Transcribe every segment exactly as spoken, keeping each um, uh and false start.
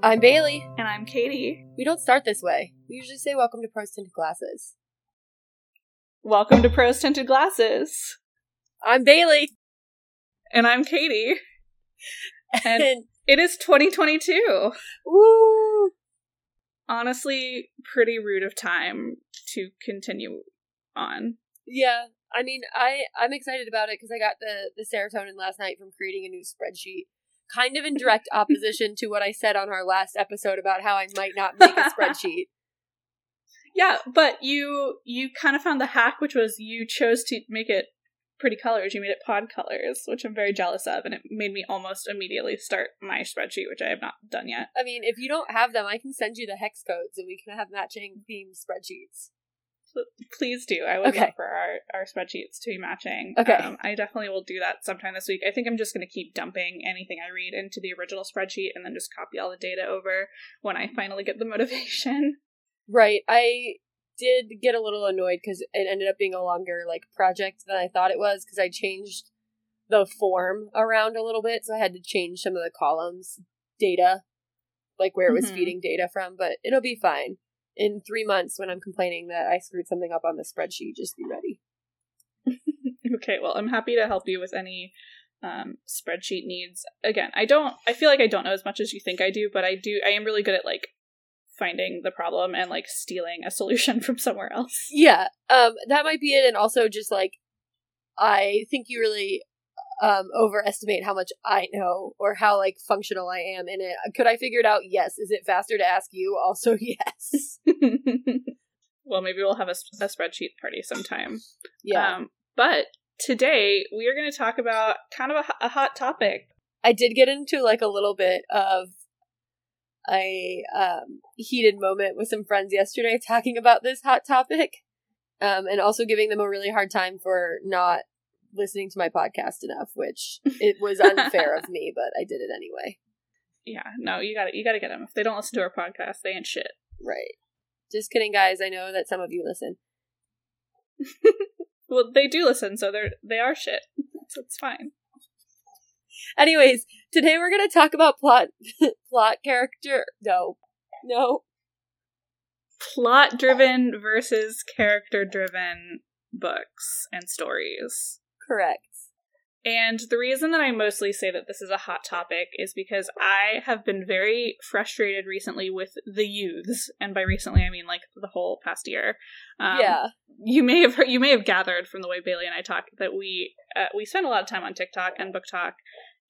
I'm Bailey. And I'm Katie. We don't start this way. We usually say welcome to Pros Tinted Glasses. Welcome to Pros Tinted Glasses. I'm Bailey. And I'm Katie. And, and it is twenty twenty-two. Woo! Honestly, pretty rude of time to continue on. Yeah. I mean, I, I'm excited about it because I got the, the serotonin last night from creating a new spreadsheet. Kind of in direct opposition to what I said on our last episode about how I might not make a spreadsheet. Yeah, but you you kind of found the hack, which was you chose to make it pretty colors. You made it pod colors, which I'm very jealous of, and it made me almost immediately start my spreadsheet, which I have not done yet. I mean, if you don't have them, I can send you the hex codes, and we can have matching themed spreadsheets. Please do. I would okay. love for our, our spreadsheets to be matching. Okay. Um, I definitely will do that sometime this week. I think I'm just going to keep dumping anything I read into the original spreadsheet and then just copy all the data over when I finally get the motivation. Right. I did get a little annoyed because it ended up being a longer like project than I thought it was because I changed the form around a little bit. So I had to change some of the columns data, like where it was mm-hmm. feeding data from, but it'll be fine. In three months, when I'm complaining that I screwed something up on the spreadsheet, just be ready. Okay, well, I'm happy to help you with any um, spreadsheet needs. Again, I don't, I feel like I don't know as much as you think I do, but I do, I am really good at, like, finding the problem and, like, stealing a solution from somewhere else. Yeah, um, that might be it, and also just, like, I think you really um, overestimate how much I know or how, like, functional I am in it. Could I figure it out? Yes. Is it faster to ask you? Also, yes. Well, maybe we'll have a, a spreadsheet party sometime. Yeah. Um, but today we are going to talk about kind of a, a hot topic. I did get into like a little bit of a um, heated moment with some friends yesterday talking about this hot topic um, and also giving them a really hard time for not listening to my podcast enough, which it was unfair of me, but I did it anyway. Yeah, no, you gotta you gotta get them. If they don't listen to our podcast, they ain't shit. Right. Just kidding, guys. I know that some of you listen. Well, they do listen, so they're they are shit. So it's fine. Anyways, today we're gonna talk about plot plot character no. No. Plot driven versus character driven books and stories. Correct. And the reason that I mostly say that this is a hot topic is because I have been very frustrated recently with the youths, and by recently I mean like the whole past year. Um, yeah, you may have heard, you may have gathered from the way Bailey and I talk that we uh, we spend a lot of time on TikTok and BookTok,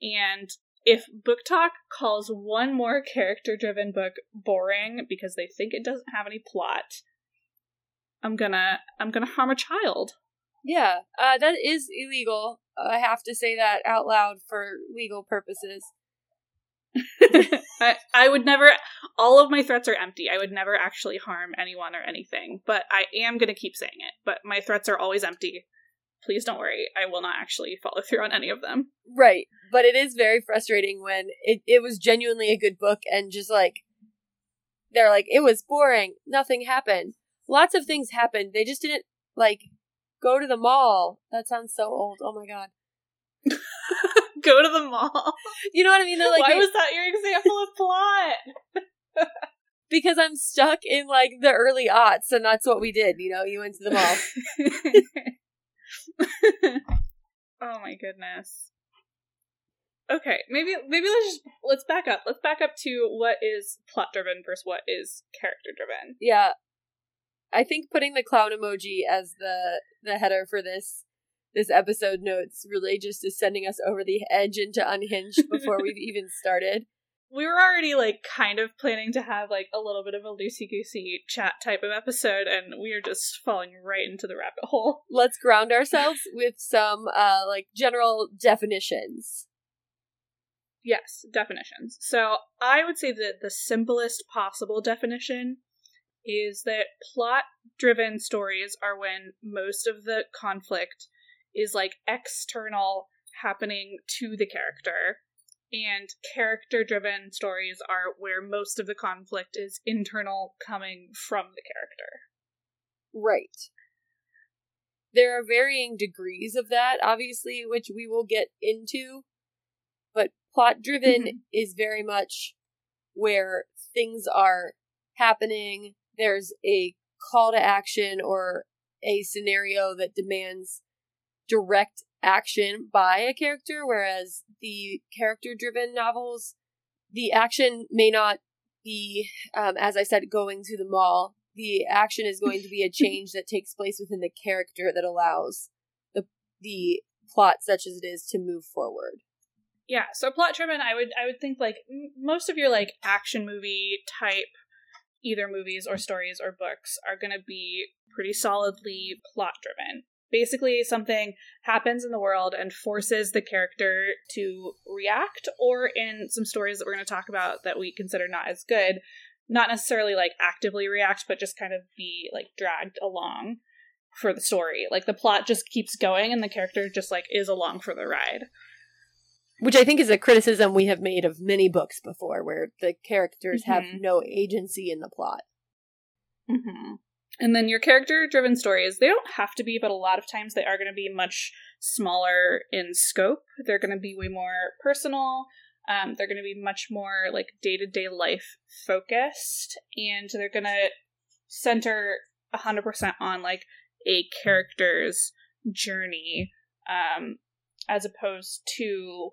and if BookTok calls one more character-driven book boring because they think it doesn't have any plot, I'm gonna I'm gonna harm a child. Yeah, uh, that is illegal. I have to say that out loud for legal purposes. I, I would never, all of my threats are empty. I would never actually harm anyone or anything, but I am going to keep saying it. But my threats are always empty. Please don't worry. I will not actually follow through on any of them. Right. But it is very frustrating when it, it was genuinely a good book and just like, they're like, it was boring. Nothing happened. Lots of things happened. They just didn't like... Go to the mall. That sounds so old. Oh my god. Go to the mall. You know what I mean? They're like, why was that your example of plot? Because I'm stuck in like the early aughts, and that's what we did. You know, you went to the mall. Oh my goodness. Okay, maybe maybe let's just let's back up. Let's back up to what is plot driven versus what is character driven. Yeah. I think putting the clown emoji as the, the header for this this episode notes really just is sending us over the edge into unhinged before we've even started. We were already like kind of planning to have like a little bit of a loosey-goosey chat type of episode, and we are just falling right into the rabbit hole. Let's ground ourselves with some uh, like general definitions. Yes, definitions. So I would say that the simplest possible definition is that plot-driven stories are when most of the conflict is, like, external happening to the character, and character-driven stories are where most of the conflict is internal coming from the character. Right. There are varying degrees of that, obviously, which we will get into, but plot-driven mm-hmm. is very much... where things are happening, there's a call to action or a scenario that demands direct action by a character, whereas the character-driven novels, the action may not be, um, as I said, going to the mall. The action is going to be a change that takes place within the character that allows the the plot, such as it is, to move forward. Yeah, so plot-driven, I would I would think, like, m- most of your, like, action movie type either movies or stories or books are going to be pretty solidly plot-driven. Basically, something happens in the world and forces the character to react, or in some stories that we're going to talk about that we consider not as good, not necessarily, like, actively react, but just kind of be, like, dragged along for the story. Like, the plot just keeps going and the character just, like, is along for the ride. Which I think is a criticism we have made of many books before, where the characters mm-hmm. have no agency in the plot. Mm-hmm. And then your character-driven stories, they don't have to be, but a lot of times they are going to be much smaller in scope. They're going to be way more personal. Um, they're going to be much more, like, day-to-day life focused. And they're going to center one hundred percent on, like, a character's journey, um, as opposed to,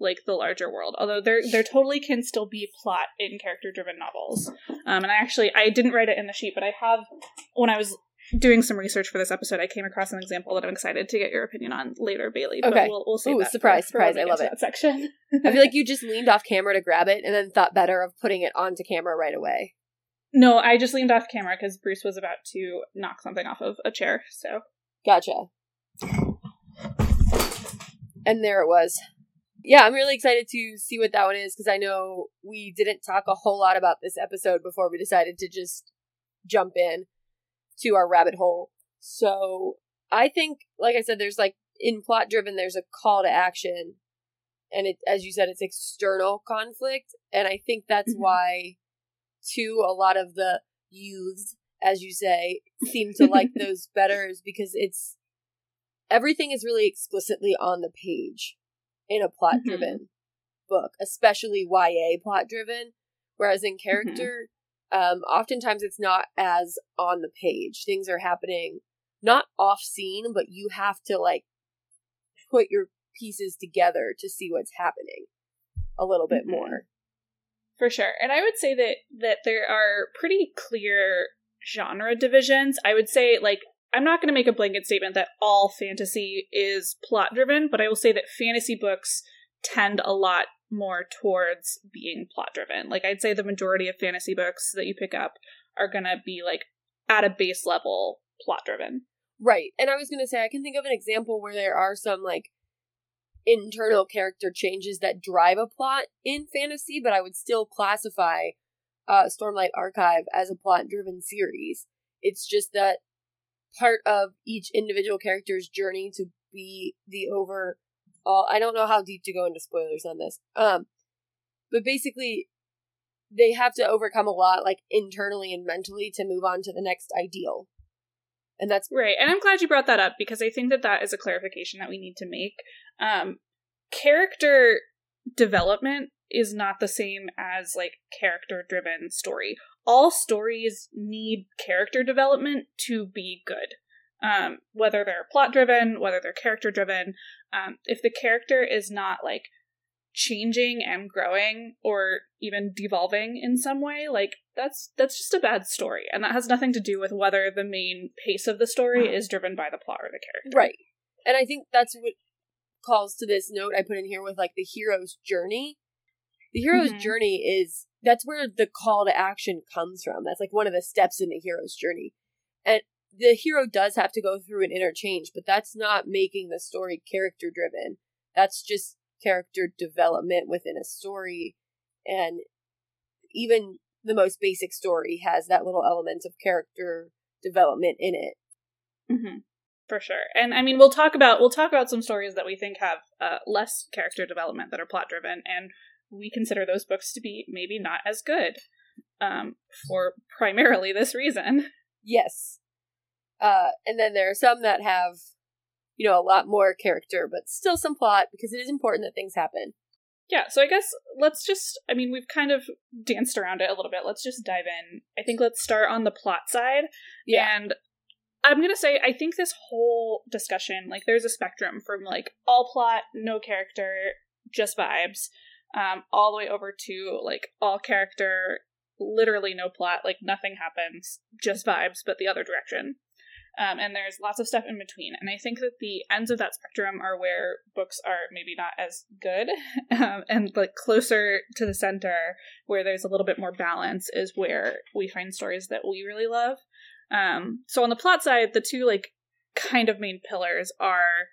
like, the larger world. Although there there totally can still be plot in character-driven novels. Um, and I actually, I didn't write it in the sheet, but I have, when I was doing some research for this episode, I came across an example that I'm excited to get your opinion on later, Bailey. Okay. But we'll, we'll see. Ooh, that surprise, for, surprise. For I love it. That section. I feel like you just leaned off camera to grab it and then thought better of putting it onto camera right away. No, I just leaned off camera because Bruce was about to knock something off of a chair, so. Gotcha. And there it was. Yeah, I'm really excited to see what that one is, because I know we didn't talk a whole lot about this episode before we decided to just jump in to our rabbit hole. So I think, like I said, there's, like, in plot-driven, there's a call to action. And it, as you said, it's external conflict. And I think that's mm-hmm. why, too, a lot of the youths, as you say, seem to like those better, is because it's everything is really explicitly on the page in a plot-driven mm-hmm. book, especially Y A plot-driven, whereas in character, mm-hmm. um, oftentimes it's not as on the page. Things are happening not off-scene, but you have to, like, put your pieces together to see what's happening a little bit mm-hmm. more. For sure. And I would say that, that there are pretty clear genre divisions. I would say, like, I'm not going to make a blanket statement that all fantasy is plot-driven, but I will say that fantasy books tend a lot more towards being plot-driven. Like, I'd say the majority of fantasy books that you pick up are going to be, like, at a base level plot-driven. Right. And I was going to say, I can think of an example where there are some, like, internal character changes that drive a plot in fantasy, but I would still classify uh, Stormlight Archive as a plot-driven series. It's just that part of each individual character's journey to be the overall. I don't know how deep to go into spoilers on this. Um, but basically, they have to overcome a lot, like, internally and mentally to move on to the next ideal. And that's right. And I'm glad you brought that up, because I think that that is a clarification that we need to make. Um, character development is not the same as, like, character-driven story. All stories need character development to be good, um, whether they're plot-driven, whether they're character-driven. Um, if the character is not, like, changing and growing or even devolving in some way, like, that's that's just a bad story. And that has nothing to do with whether the main pace of the story is driven by the plot or the character. Right. And I think that's what calls to this note I put in here with, like, the hero's journey. The hero's mm-hmm. journey is, that's where the call to action comes from. That's, like, one of the steps in the hero's journey. And the hero does have to go through an interchange, but that's not making the story character-driven. That's just character development within a story. And even the most basic story has that little element of character development in it. Mm-hmm. For sure. And I mean, we'll talk about, we'll talk about some stories that we think have uh, less character development that are plot-driven, and we consider those books to be maybe not as good, um, for primarily this reason. Yes. Uh, and then there are some that have, you know, a lot more character, but still some plot, because it is important that things happen. Yeah, so I guess let's just, I mean, we've kind of danced around it a little bit. Let's just dive in. I think let's start on the plot side. Yeah. And I'm going to say, I think this whole discussion, like, there's a spectrum from, like, all plot, no character, just vibes, um, all the way over to, like, all character, literally no plot, like, nothing happens, just vibes, but the other direction. Um, and there's lots of stuff in between. And I think that the ends of that spectrum are where books are maybe not as good. Um, and like closer to the center, where there's a little bit more balance, is where we find stories that we really love. Um, so on the plot side, the two like kind of main pillars are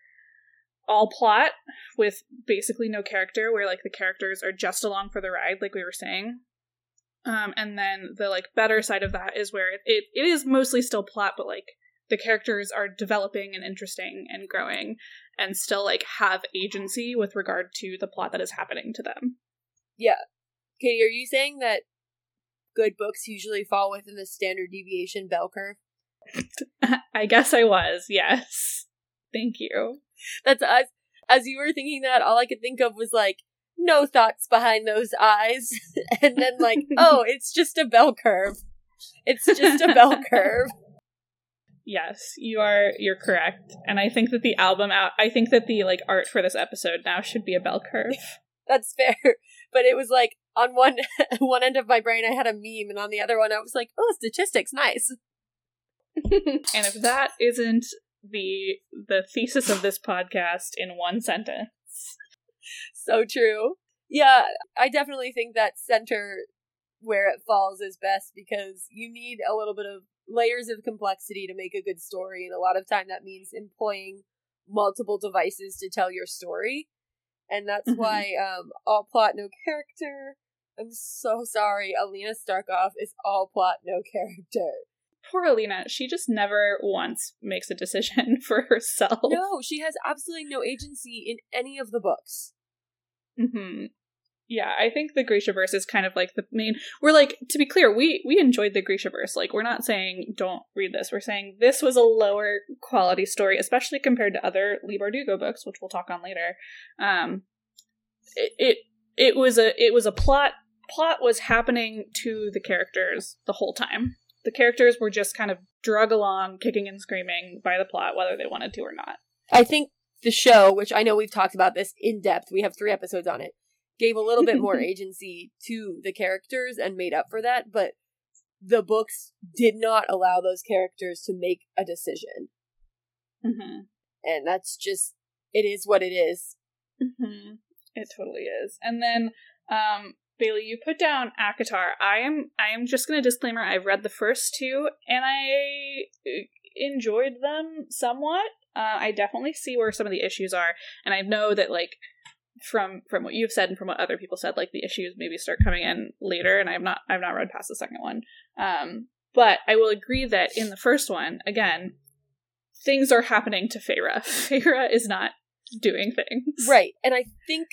all plot with basically no character, where like the characters are just along for the ride, like we were saying. Um, and then the like better side of that is where it, it, it is mostly still plot, but like the characters are developing and interesting and growing and still, like, have agency with regard to the plot that is happening to them. Yeah. Katie, are you saying that good books usually fall within the standard deviation bell curve? I guess I was, yes. Thank you. That's us. As you were thinking that, all I could think of was, like, no thoughts behind those eyes. And then, like, oh, it's just a bell curve. It's just a bell curve. Yes, you are, you're correct. And I think that the album out, I think that the, like, art for this episode now should be a bell curve. That's fair. But it was, like, on one one end of my brain I had a meme, and on the other one I was like, oh, statistics, nice. And if that isn't the the thesis of this podcast in one sentence. So true. Yeah, I definitely think that center where it falls is best, because you need a little bit of layers of complexity to make a good story, and a lot of time that means employing multiple devices to tell your story. And that's mm-hmm. why um all plot, no character. I'm so sorry, Alina Starkoff is all plot, no character. Poor Alina, she just never once makes a decision for herself. No, she has absolutely no agency in any of the books. Mm-hmm. Yeah, I think the Grishaverse is kind of like the main... We're like, to be clear, we we enjoyed the Grishaverse. Like, we're not saying don't read this. We're saying this was a lower quality story, especially compared to other Leigh Bardugo books, which we'll talk on later. Um, it, it it was a it was a plot plot was happening to the characters the whole time. The characters were just kind of drug along, kicking and screaming by the plot, whether they wanted to or not. I think the show, which I know we've talked about this in depth, we have three episodes on it, gave a little bit more agency to the characters and made up for that, but the books did not allow those characters to make a decision. Mm-hmm. And that's just, it is what it is. Mm-hmm. It totally is. And then, um, Bailey, you put down ACOTAR. I am, I am just going to disclaimer, I've read the first two, and I enjoyed them somewhat. Uh, I definitely see where some of the issues are, and I know that, like, From from what you've said and from what other people said, like, the issues maybe start coming in later, and I've not I've not read past the second one. Um, but I will agree that in the first one, again, things are happening to Feyre. Feyre is not doing things right, and I think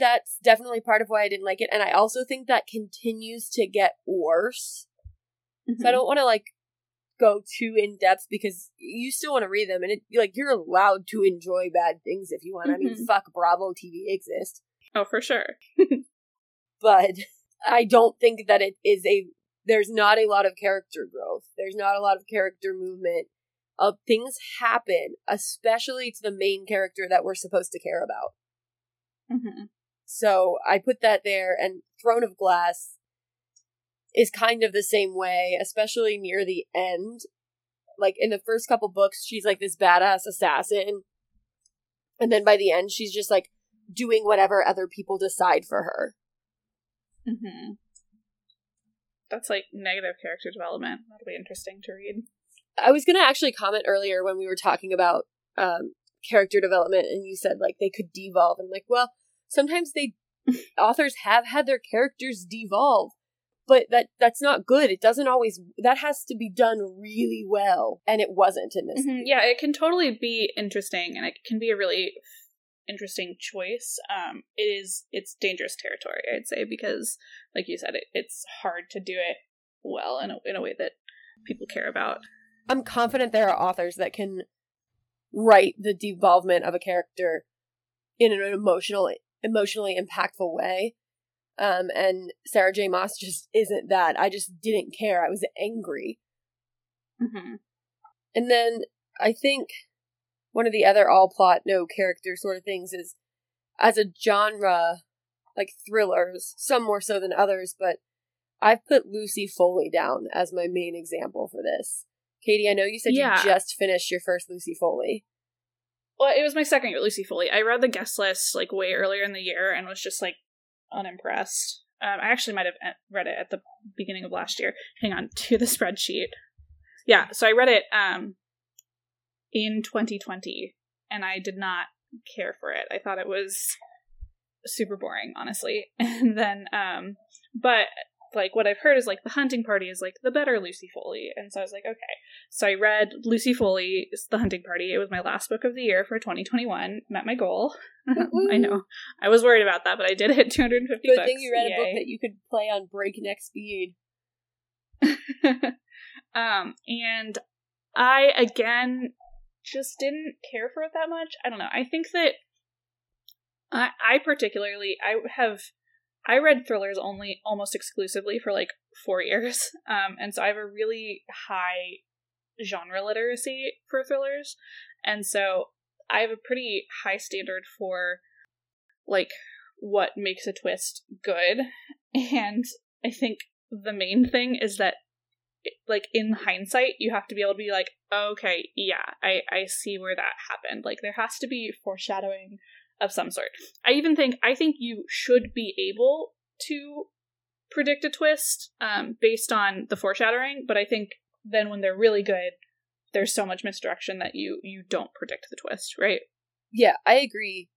that's definitely part of why I didn't like it. And I also think that continues to get worse. Mm-hmm. So I don't want to like go too in depth, because you still want to read them, and it, like, you're allowed to enjoy bad things if you want. Mm-hmm. I mean, fuck, Bravo T V exists. Oh, for sure. But I don't think that it is a, there's not a lot of character growth. There's not a lot of character movement. Uh, things happen, especially to the main character that we're supposed to care about. Mm-hmm. So I put that there, and Throne of Glass is kind of the same way, especially near the end. Like, in the first couple books, she's like this badass assassin, and then by the end, she's just like doing whatever other people decide for her. Mm-hmm. That's like negative character development. That'll be interesting to read. I was gonna actually comment earlier when we were talking about um, character development, and you said like they could devolve, and like, well, sometimes they authors have had their characters devolve. But that that's not good. It doesn't always... That has to be done really well. And it wasn't in this. Mm-hmm. Yeah, it can totally be interesting. And it can be a really interesting choice. Um, it is... It's dangerous territory, I'd say. Because, like you said, it, it's hard to do it well in a, in a way that people care about. I'm confident there are authors that can write the devolvement of a character in an emotional emotionally impactful way. Um, and Sarah J. Maas just isn't that. I just didn't care. I was angry. Mm-hmm. And then I think one of the other all plot, no character sort of things is, as a genre, like thrillers, some more so than others, but I've put Lucy Foley down as my main example for this. Katie, I know you said yeah. you just finished your first Lucy Foley. Well, it was my second Lucy Foley. I read The Guest List like way earlier in the year and was just like unimpressed. Um, I actually might have read it at the beginning of last year. Hang on to the spreadsheet. Yeah, so I read it um, in twenty twenty, and I did not care for it. I thought it was super boring, honestly. And then, um, but like what I've heard is like The Hunting Party is like the better Lucy Foley, and so I was like, okay. So I read Lucy Foley's The Hunting Party. It was my last book of the year for twenty twenty-one. Met my goal. I know. I was worried about that, but I did hit two hundred fifty Good books. Good thing you read Yay. a book that you could play on breakneck speed. um, and I, again, just didn't care for it that much. I don't know. I think that I, I particularly, I have, I read thrillers only almost exclusively for like four years. Um, and so I have a really high genre literacy for thrillers. And so I have a pretty high standard for like what makes a twist good. And I think the main thing is that like in hindsight, you have to be able to be like, okay, yeah, I, I see where that happened. Like there has to be foreshadowing of some sort. I even think, I think you should be able to predict a twist um, based on the foreshadowing. But I think then when they're really good, there's so much misdirection that you, you don't predict the twist, right? Yeah, I agree.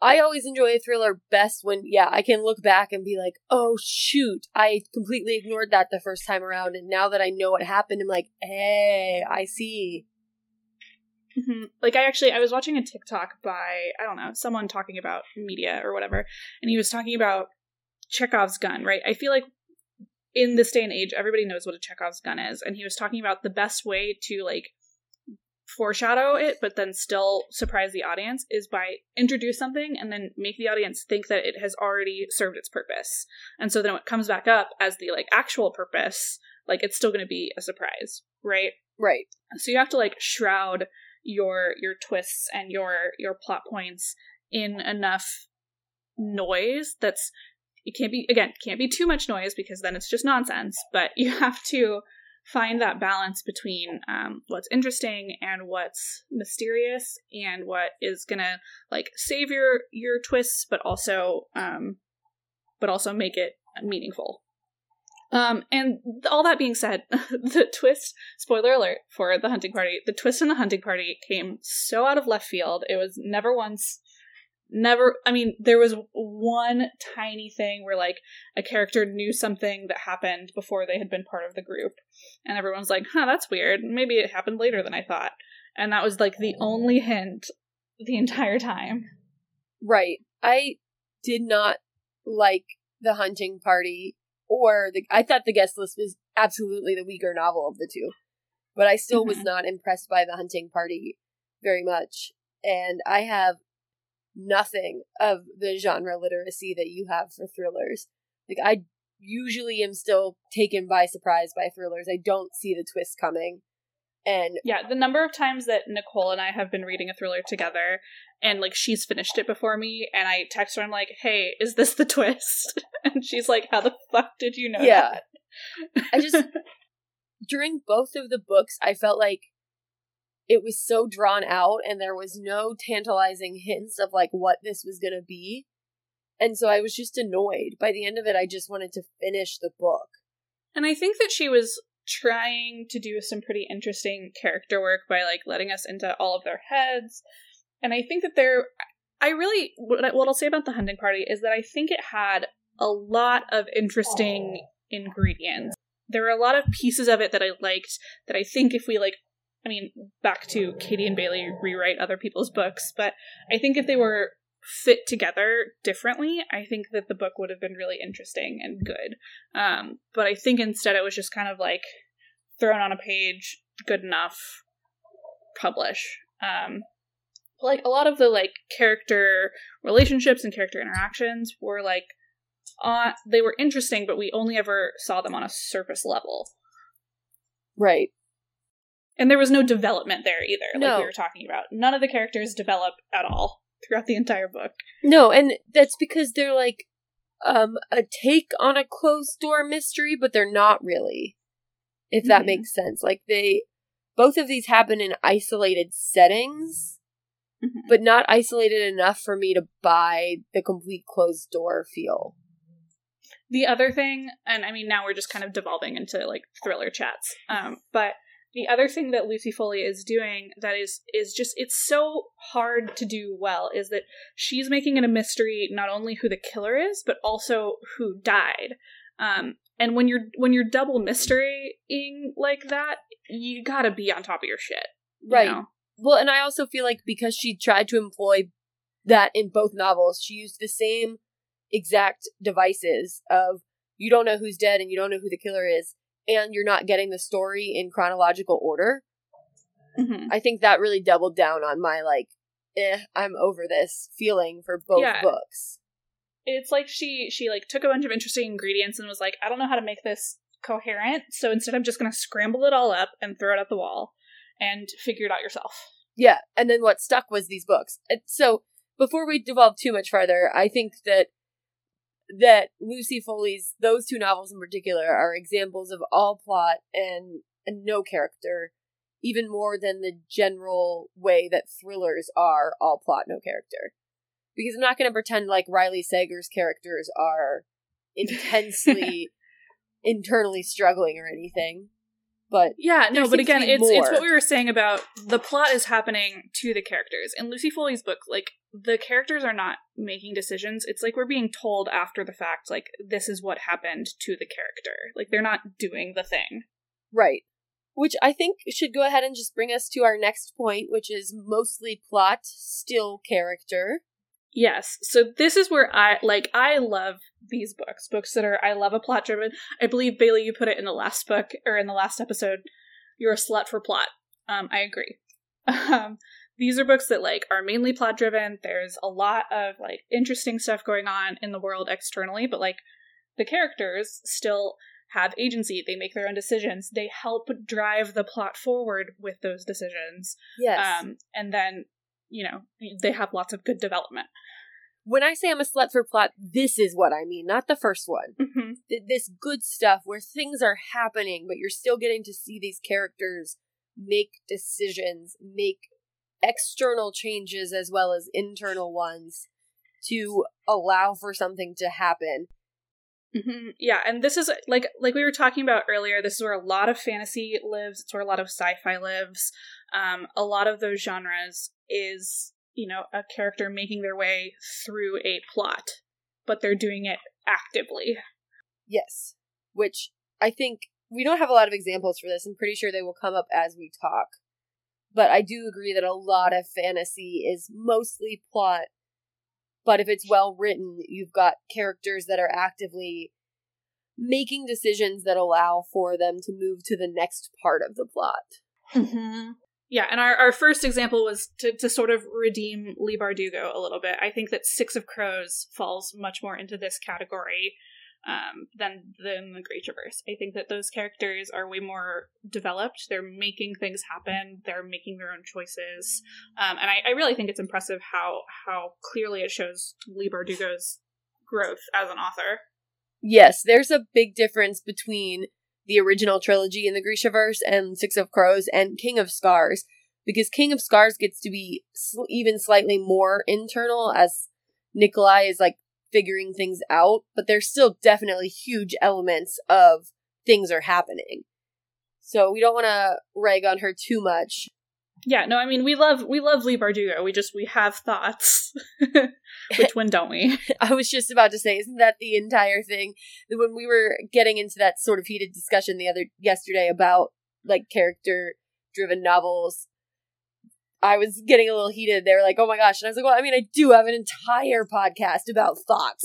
I always enjoy a thriller best when, yeah, I can look back and be like, oh, shoot, I completely ignored that the first time around. And now that I know what happened, I'm like, hey, I see. Mm-hmm. Like, I actually, I was watching a TikTok by, I don't know, someone talking about media or whatever. And he was talking about Chekhov's gun, right? I feel like in this day and age, everybody knows what a Chekhov's gun is. And he was talking about the best way to, like, foreshadow it but then still surprise the audience is by introduce something and then make the audience think that it has already served its purpose, and so then when it comes back up as the like actual purpose, like it's still going to be a surprise, right? Right. So you have to like shroud your your twists and your your plot points in enough noise that's it can't be again can't be too much noise because then it's just nonsense, but you have to find that balance between um, what's interesting and what's mysterious and what is gonna like save your, your twists, but also um, but also make it meaningful. Um, and th- all that being said, the twist, spoiler alert for The Hunting Party, the twist in The Hunting Party came so out of left field. It was never once, never, I mean, there was one tiny thing where, like, a character knew something that happened before they had been part of the group. And everyone's like, huh, that's weird. Maybe it happened later than I thought. And that was, like, the only hint the entire time. Right. I did not like The Hunting Party. Or the, I thought The Guest List was absolutely the weaker novel of the two, but I still mm-hmm. was not impressed by The Hunting Party very much. And I have nothing of the genre literacy that you have for thrillers. Like, I usually am still taken by surprise by thrillers. I don't see the twist coming. And yeah, the number of times that Nicole and I have been reading a thriller together and like she's finished it before me and I text her, I'm like, hey, is this the twist? And she's like, how the fuck did you know yeah. that? I just, during both of the books, I felt like it was so drawn out and there was no tantalizing hints of like what this was going to be. And so I was just annoyed. By the end of it, I just wanted to finish the book. And I think that she was trying to do some pretty interesting character work by like letting us into all of their heads. And I think that there, I really, what, I, what I'll say about The Hunting Party is that I think it had a lot of interesting ingredients. There were a lot of pieces of it that I liked that I think if we like, I mean, back to Katie and Bailey rewrite other people's books, but I think if they were fit together differently, I think that the book would have been really interesting and good. Um, but I think instead it was just kind of like thrown on a page, good enough, publish. Um, like a lot of the like character relationships and character interactions were like on, they were interesting, but we only ever saw them on a surface level. Right. And there was no development there either, no. like we were talking about. None of the characters develop at all throughout the entire book. No, and that's because they're like um, a take on a closed-door mystery, but they're not really, if that mm-hmm. makes sense. Like, they, both of these happen in isolated settings, mm-hmm. but not isolated enough for me to buy the complete closed-door feel. The other thing, and I mean, now we're just kind of devolving into, like, thriller chats, um, but... The other thing that Lucy Foley is doing that is is just, it's so hard to do well, is that she's making it a mystery not only who the killer is, but also who died. Um, and when you're when you're double mystery-ing like that, you gotta be on top of your shit. Right. Know? Well, and I also feel like because she tried to employ that in both novels, she used the same exact devices of you don't know who's dead and you don't know who the killer is. And you're not getting the story in chronological order. Mm-hmm. I think that really doubled down on my, like, eh, I'm over this feeling for both yeah. books. It's like she, she, like, took a bunch of interesting ingredients and was like, I don't know how to make this coherent, so instead I'm just going to scramble it all up and throw it at the wall and figure it out yourself. Yeah, and then what stuck was these books. So, before we devolve too much farther, I think that that Lucy Foley's, those two novels in particular, are examples of all plot and, and no character, even more than the general way that thrillers are all plot, no character. Because I'm not going to pretend like Riley Sager's characters are intensely internally struggling or anything. But yeah, no, but again, it's more. It's what we were saying about the plot is happening to the characters. In Lucy Foley's book, like, the characters are not making decisions. It's like we're being told after the fact, like, this is what happened to the character. Like, they're not doing the thing. Right. Which I think should go ahead and just bring us to our next point, which is mostly plot, still character. Yes. So this is where I, like, I love these books. Books that are, I love a plot driven. I believe, Bailey, you put it in the last book, or in the last episode, you're a slut for plot. Um, I agree. Um, these are books that, like, are mainly plot driven. There's a lot of, like, interesting stuff going on in the world externally, but, like, the characters still have agency. They make their own decisions. They help drive the plot forward with those decisions. Yes. Um, and then, you know, they have lots of good development. When I say I'm a slut for plot, this is what I mean, not the first one. Mm-hmm. Th- this good stuff where things are happening, but you're still getting to see these characters make decisions, make external changes as well as internal ones to allow for something to happen. Mm-hmm. Yeah, and this is, like like we were talking about earlier, this is where a lot of fantasy lives, it's where a lot of sci-fi lives. Um, a lot of those genres is, you know, a character making their way through a plot, but they're doing it actively. Yes, which I think we don't have a lot of examples for this. I'm pretty sure they will come up as we talk, but I do agree that a lot of fantasy is mostly plot. But if it's well written, you've got characters that are actively making decisions that allow for them to move to the next part of the plot. Mm-hmm. Yeah, and our, our first example was to, to sort of redeem Leigh Bardugo a little bit. I think that Six of Crows falls much more into this category um, than, than the Grishaverse. I think that those characters are way more developed. They're making things happen. They're making their own choices. Um, and I, I really think it's impressive how, how clearly it shows Leigh Bardugo's growth as an author. Yes, there's a big difference between the original trilogy in the Grishaverse and Six of Crows and King of Scars, because King of Scars gets to be sl- even slightly more internal as Nikolai is, like, figuring things out, but there's still definitely huge elements of things are happening. So we don't want to rag on her too much. Yeah, no, I mean, we love we love Leigh Bardugo. We just, we have thoughts. Which one don't we? I was just about to say, isn't that the entire thing? When we were getting into that sort of heated discussion the other yesterday about, like, character-driven novels, I was getting a little heated. They were like, oh my gosh. And I was like, well, I mean, I do have an entire podcast about thoughts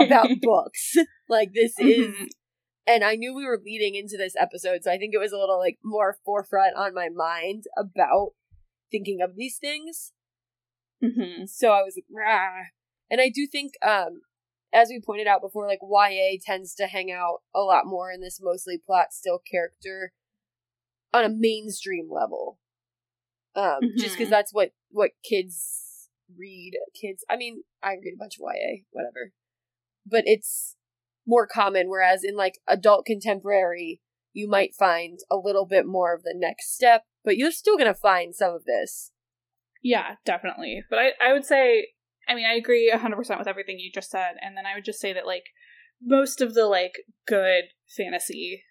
about books. Like, this mm-hmm. is... And I knew we were leading into this episode, so I think it was a little, like, more forefront on my mind about thinking of these things. Mm-hmm. So I was like, rah. And I do think, um, as we pointed out before, like, Y A tends to hang out a lot more in this mostly plot still character on a mainstream level. Um, mm-hmm. Just because that's what, what kids read. Kids, I mean, I read a bunch of Y A, whatever. But it's more common, whereas in, like, adult contemporary, you might find a little bit more of the next step, but you're still going to find some of this. Yeah, definitely. But I, I would say, I mean, I agree one hundred percent with everything you just said. And then I would just say that, like, most of the, like, good fantasy,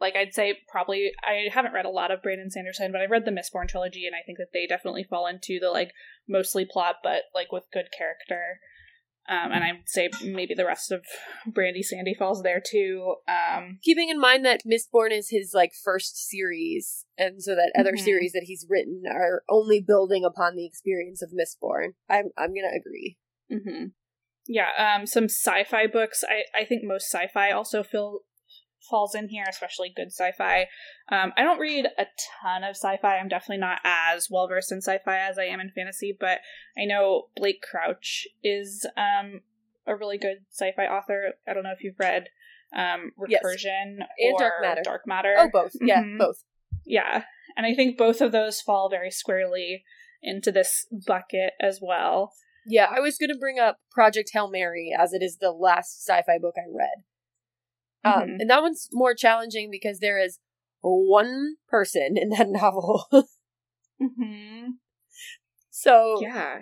like, I'd say probably, I haven't read a lot of Brandon Sanderson, but I've read the Mistborn trilogy, and I think that they definitely fall into the, like, mostly plot, but, like, with good character. Um, and I'd say maybe the rest of Brandy Sandy falls there, too. Um, Keeping in mind that Mistborn is his, like, first series, and so that other mm-hmm. series that he's written are only building upon the experience of Mistborn. I'm I'm going to agree. Mm-hmm. Yeah, um, some sci-fi books. I, I think most sci-fi also feel, falls in here, especially good sci-fi. Um, I don't read a ton of sci-fi. I'm definitely not as well-versed in sci-fi as I am in fantasy, but I know Blake Crouch is um, a really good sci-fi author. I don't know if you've read um, Recursion yes. and or Dark Matter. Dark Matter. Oh, both. Mm-hmm. Yeah, both. Yeah, and I think both of those fall very squarely into this bucket as well. Yeah, I was going to bring up Project Hail Mary, as it is the last sci-fi book I read. Um, mm-hmm. And that one's more challenging because there is one person in that novel. mm-hmm. So yeah,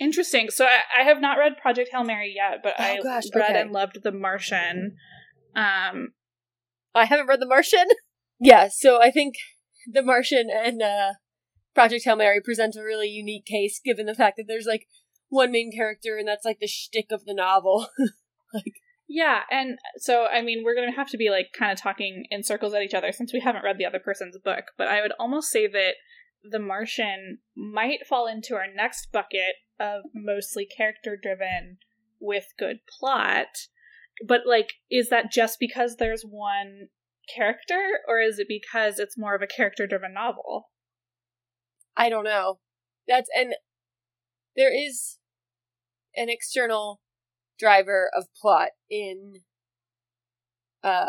interesting. So I, I have not read Project Hail Mary yet, but oh, I gosh, read okay. and loved The Martian. Um, I haven't read The Martian. Yeah, so I think The Martian and uh, Project Hail Mary present a really unique case, given the fact that there's like one main character, and that's like the shtick of the novel. like. Yeah, and so, I mean, we're going to have to be, like, kind of talking in circles at each other since we haven't read the other person's book, but I would almost say that The Martian might fall into our next bucket of mostly character-driven with good plot, but, like, is that just because there's one character, or is it because it's more of a character-driven novel? I don't know. That's, and there is an external driver of plot in uh,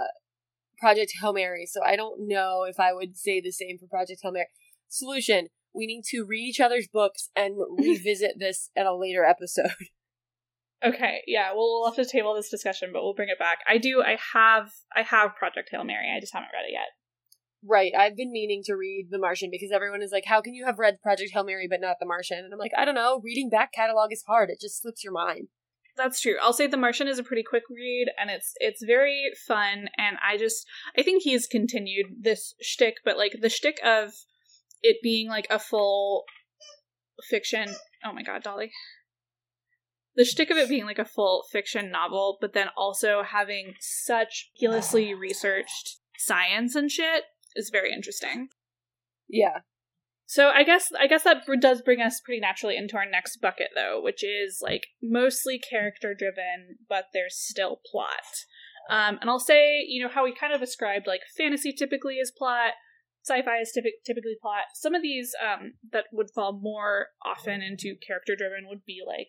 Project Hail Mary, so I don't know if I would say the same for Project Hail Mary. Solution, we need to read each other's books and revisit this at a later episode. Okay, yeah, we'll, we'll have to table this discussion, but we'll bring it back. I do, I have, I have Project Hail Mary, I just haven't read it yet. Right, I've been meaning to read The Martian because everyone is like, how can you have read Project Hail Mary but not The Martian? And I'm like, I don't know, reading back catalog is hard, it just slips your mind. That's true. I'll say The Martian is a pretty quick read, and it's it's very fun, and I just, I think he's continued this shtick, but, like, the shtick of it being, like, a full fiction, oh my god, Dolly. The shtick of it being, like, a full fiction novel, but then also having such meticulously researched science and shit is very interesting. Yeah. So I guess I guess that does bring us pretty naturally into our next bucket, though, which is, like, mostly character-driven, but there's still plot. Um, and I'll say, you know, how we kind of ascribed, like, fantasy typically is plot, sci-fi is typ- typically plot. Some of these um, that would fall more often into character-driven would be, like,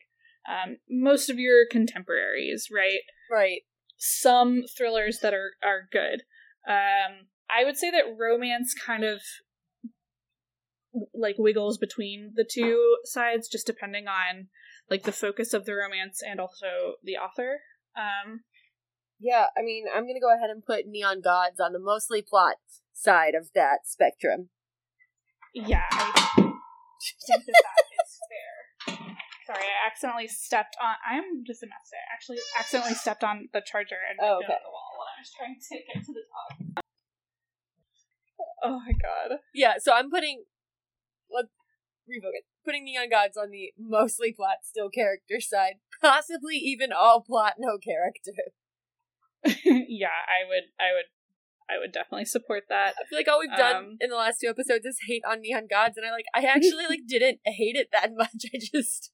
um, most of your contemporaries, right? Right. Some thrillers that are, are good. Um, I would say that romance kind of, like, wiggles between the two sides, just depending on, like, the focus of the romance and also the author. Um, yeah, I mean, I'm going to go ahead and put Neon Gods on the mostly plot side of that spectrum. Yeah, I think that that is fair. Sorry, I accidentally stepped on... I'm just a mess there. I actually accidentally stepped on the charger and oh, okay. the wall when I was trying to get to the top. Oh my god. Yeah, so I'm putting... Let's revoke it. Putting Neon Gods on the mostly plot, still character side. Possibly even all plot, no character. yeah, I would, I would, I would definitely support that. I feel like all we've done um, in the last two episodes is hate on Neon Gods, and I like, I actually like didn't hate it that much. I just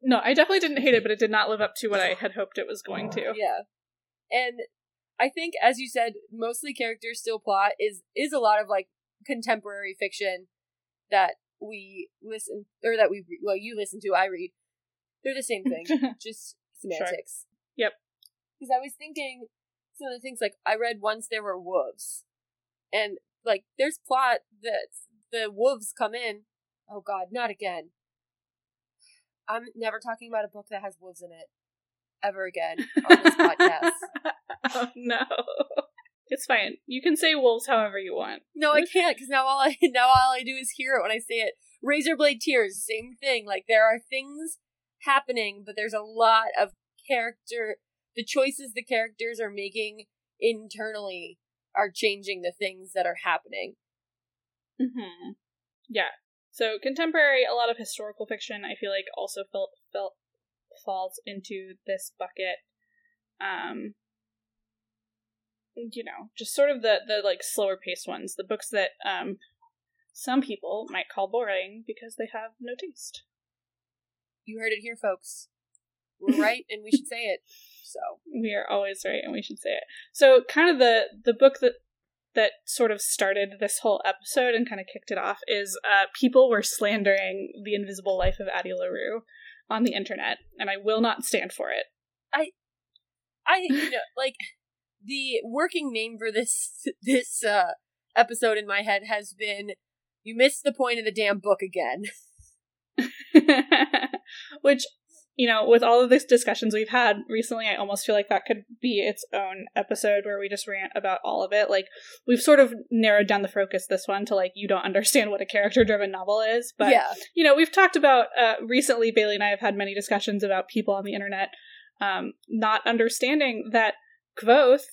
no, I definitely didn't hate it, but it did not live up to what I had hoped it was going to. Yeah, and I think, as you said, mostly character, still plot is is a lot of like contemporary fiction that we listen, or that we, well, you listen to, I read, they're the same thing, just semantics. Sure. Yep. Because I was thinking, some of the things, like, I read Once There Were Wolves, and, like, there's plot that the wolves come in, oh god, not again. I'm never talking about a book that has wolves in it, ever again, on this podcast. Oh no. It's fine. You can say wolves however you want. No, I can't, because now all I now all I do is hear it when I say it. Razorblade Tears, same thing. Like, there are things happening, but there's a lot of character. The choices the characters are making internally are changing the things that are happening. Mm-hmm. Yeah. So contemporary, a lot of historical fiction, I feel like also felt felt falls into this bucket. Um. You know, just sort of the, the like slower paced ones, the books that um, some people might call boring because they have no taste. You heard it here, folks. We're right, and we should say it. So we are always right, and we should say it. So kind of the the book that that sort of started this whole episode and kind of kicked it off is uh, people were slandering The Invisible Life of Addie LaRue on the internet, and I will not stand for it. I, I you know, like. The working name for this this uh, episode in my head has been, you missed the point of the damn book again. Which, you know, with all of these discussions we've had recently, I almost feel like that could be its own episode where we just rant about all of it. Like, we've sort of narrowed down the focus this one to, like, you don't understand what a character-driven novel is. But, yeah. You know, we've talked about, uh, recently, Bailey and I have had many discussions about people on the internet um, not understanding that Quoth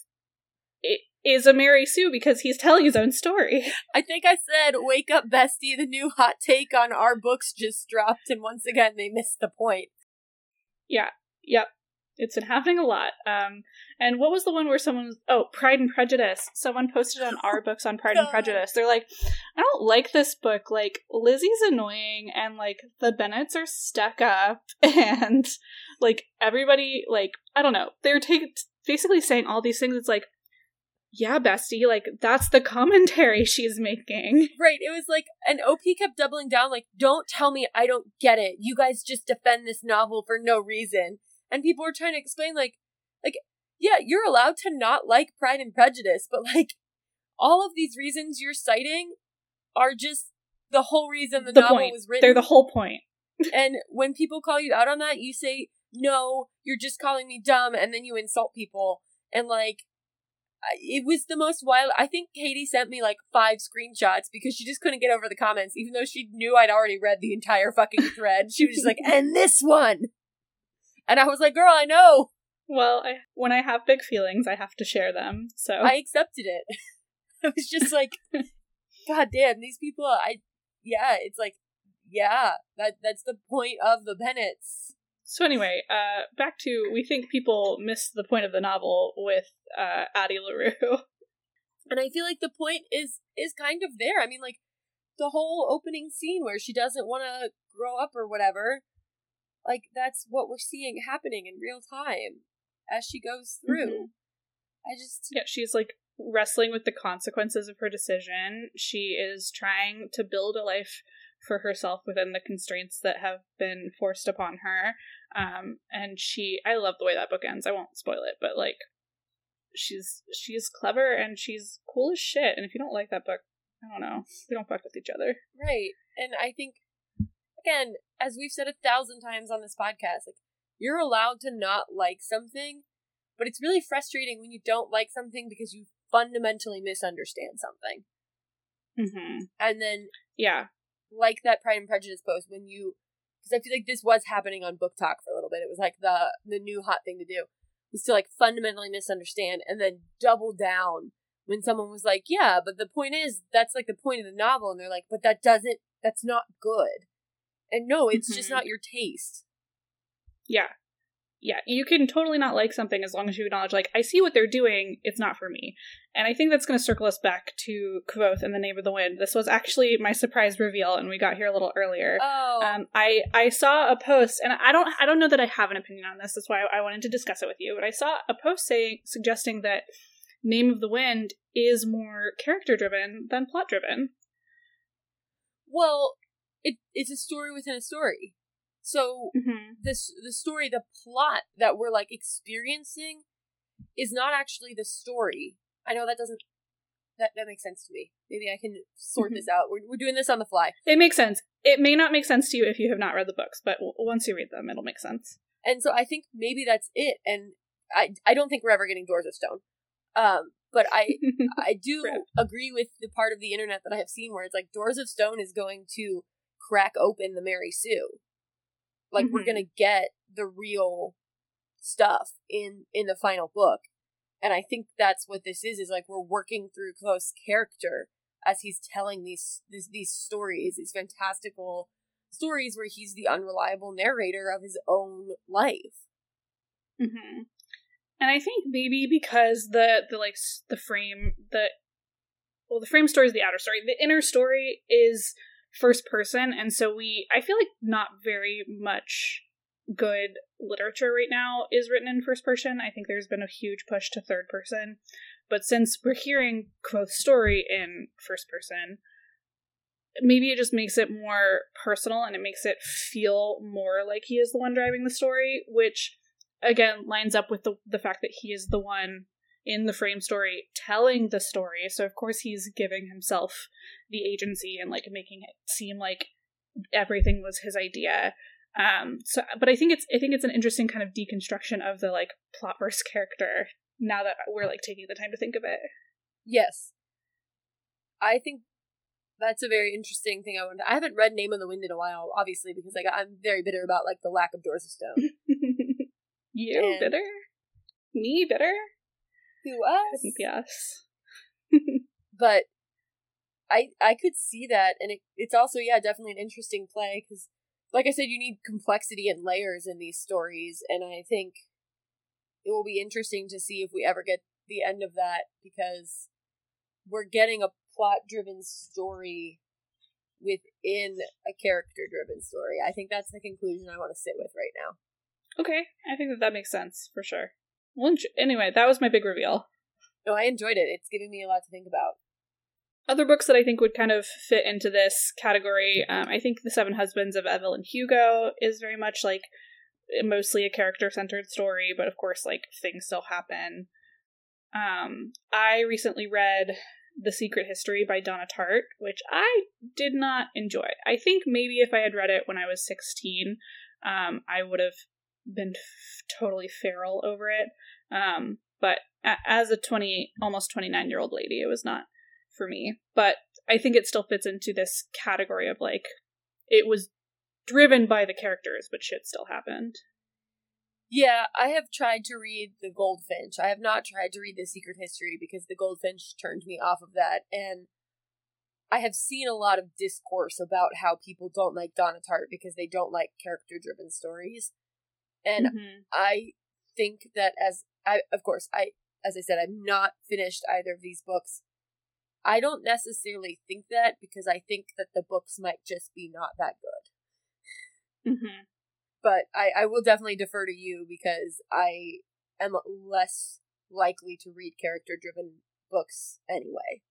is a Mary Sue because he's telling his own story. I think I said, wake up, bestie, the new hot take on our books just dropped, and once again, they missed the point. Yeah, yep. It's been happening a lot. Um, and what was the one where someone was, oh, Pride and Prejudice. Someone posted on our books on Pride and Prejudice. They're like, I don't like this book. Like, Lizzie's annoying, and, like, the Bennets are stuck up, and, like, everybody, like, I don't know. They're taking... basically saying all these things. It's like, yeah, bestie, like, that's the commentary she's making. Right. It was like, and O P kept doubling down, like, don't tell me I don't get it. You guys just defend this novel for no reason. And people were trying to explain, like, like, yeah, you're allowed to not like Pride and Prejudice, but, like, all of these reasons you're citing are just the whole reason the, the novel point. was written. They're the whole point. And when people call you out on that, you say, no, you're just calling me dumb, and then you insult people. And, like, it was the most wild. I think Katie sent me, like, five screenshots because she just couldn't get over the comments, even though she knew I'd already read the entire fucking thread. She was just like, and this one! And I was like, girl, I know! Well, I, when I have big feelings, I have to share them, so. I accepted it. I was just like, god damn, these people, I, yeah, it's like, yeah, that that's the point of the Bennets. So anyway, uh, back to, we think people missed the point of the novel with uh, Addie LaRue. And I feel like the point is, is kind of there. I mean, like, the whole opening scene where she doesn't want to grow up or whatever, like, that's what we're seeing happening in real time as she goes through. Mm-hmm. I just... yeah, she's, like, wrestling with the consequences of her decision. She is trying to build a life for herself within the constraints that have been forced upon her. Um, and she, I love the way that book ends. I won't spoil it, but, like, she's, she's clever and she's cool as shit. And if you don't like that book, I don't know. We don't fuck with each other. Right. And I think, again, as we've said a thousand times on this podcast, like, you're allowed to not like something, but it's really frustrating when you don't like something because you fundamentally misunderstand something. Mm-hmm. And then, yeah. Like that Pride and Prejudice post when you, because I feel like this was happening on BookTok for a little bit. It was like the the new hot thing to do was to, like, fundamentally misunderstand and then double down when someone was like, yeah, but the point is, that's, like, the point of the novel. And they're like, but that doesn't, that's not good. And no, it's mm-hmm. just not your taste. Yeah. Yeah. You can totally not like something as long as you acknowledge, like, I see what they're doing. It's not for me. And I think that's going to circle us back to Quoth and The Name of the Wind. This was actually my surprise reveal, and we got here a little earlier. Oh. Um, I, I saw a post, and I don't I don't know that I have an opinion on this. That's why I wanted to discuss it with you. But I saw a post saying suggesting that Name of the Wind is more character-driven than plot-driven. Well, it it's a story within a story. So mm-hmm. this the story, the plot that we're like experiencing is not actually the story. I know that doesn't that, that makes sense to me. Maybe I can sort mm-hmm. this out. We're we're doing this on the fly. It makes sense. It may not make sense to you if you have not read the books, but w- once you read them, it'll make sense. And so I think maybe that's it. And I I don't think we're ever getting Doors of Stone. Um, but I I do agree with the part of the internet that I have seen where it's like Doors of Stone is going to crack open the Mary Sue. Like mm-hmm. we're going to get the real stuff in, in the final book. And I think that's what this is, is like we're working through Close's character as he's telling these, these, these stories, these fantastical stories where he's the unreliable narrator of his own life. Mm-hmm. And I think maybe because the, the like, the frame, the, well, the frame story is the outer story. The inner story is first person, and so we, I feel like not very much good literature right now is written in first person. I think there's been a huge push to third person. But since we're hearing Quoth's story in first person, maybe it just makes it more personal, and it makes it feel more like he is the one driving the story, which, again, lines up with the the fact that he is the one in the frame story telling the story. So, of course, he's giving himself the agency and, like, making it seem like everything was his idea. Um, so, but I think it's I think it's an interesting kind of deconstruction of the, like, plot versus character now that we're, like, taking the time to think of it. Yes. I think that's a very interesting thing. I wanted to, I haven't read Name of the Wind in a while, obviously, because, like, I'm very bitter about, like, the lack of Doors of Stone. You and bitter? Me bitter? Who us? Yes. But I I could see that, and it, it's also, yeah, definitely an interesting play, because, like I said, you need complexity and layers in these stories, and I think it will be interesting to see if we ever get the end of that, because we're getting a plot-driven story within a character-driven story. I think that's the conclusion I want to sit with right now. Okay, I think that that makes sense, for sure. Well, anyway, that was my big reveal. No, I enjoyed it. It's giving me a lot to think about. Other books that I think would kind of fit into this category, um, I think The Seven Husbands of Evelyn Hugo is very much, like, mostly a character-centered story, but of course, like, things still happen. Um, I recently read The Secret History by Donna Tartt, which I did not enjoy. I think maybe if I had read it when I was sixteen, um, I would have been f- totally feral over it, um but a- as a twenty almost twenty-nine year old lady, it was not for me. But I think it still fits into this category of, like, it was driven by the characters, but shit still happened. Yeah, I have tried to read The Goldfinch. I have not tried to read The Secret History, because The Goldfinch turned me off of that, and I have seen a lot of discourse about how people don't like Donna Tartt because they don't like character driven stories. And mm-hmm. I think that as I, of course, I, as I said, I'm not finished either of these books. I don't necessarily think that, because I think that the books might just be not that good. Mm-hmm. But I, I will definitely defer to you, because I am less likely to read character-driven books anyway.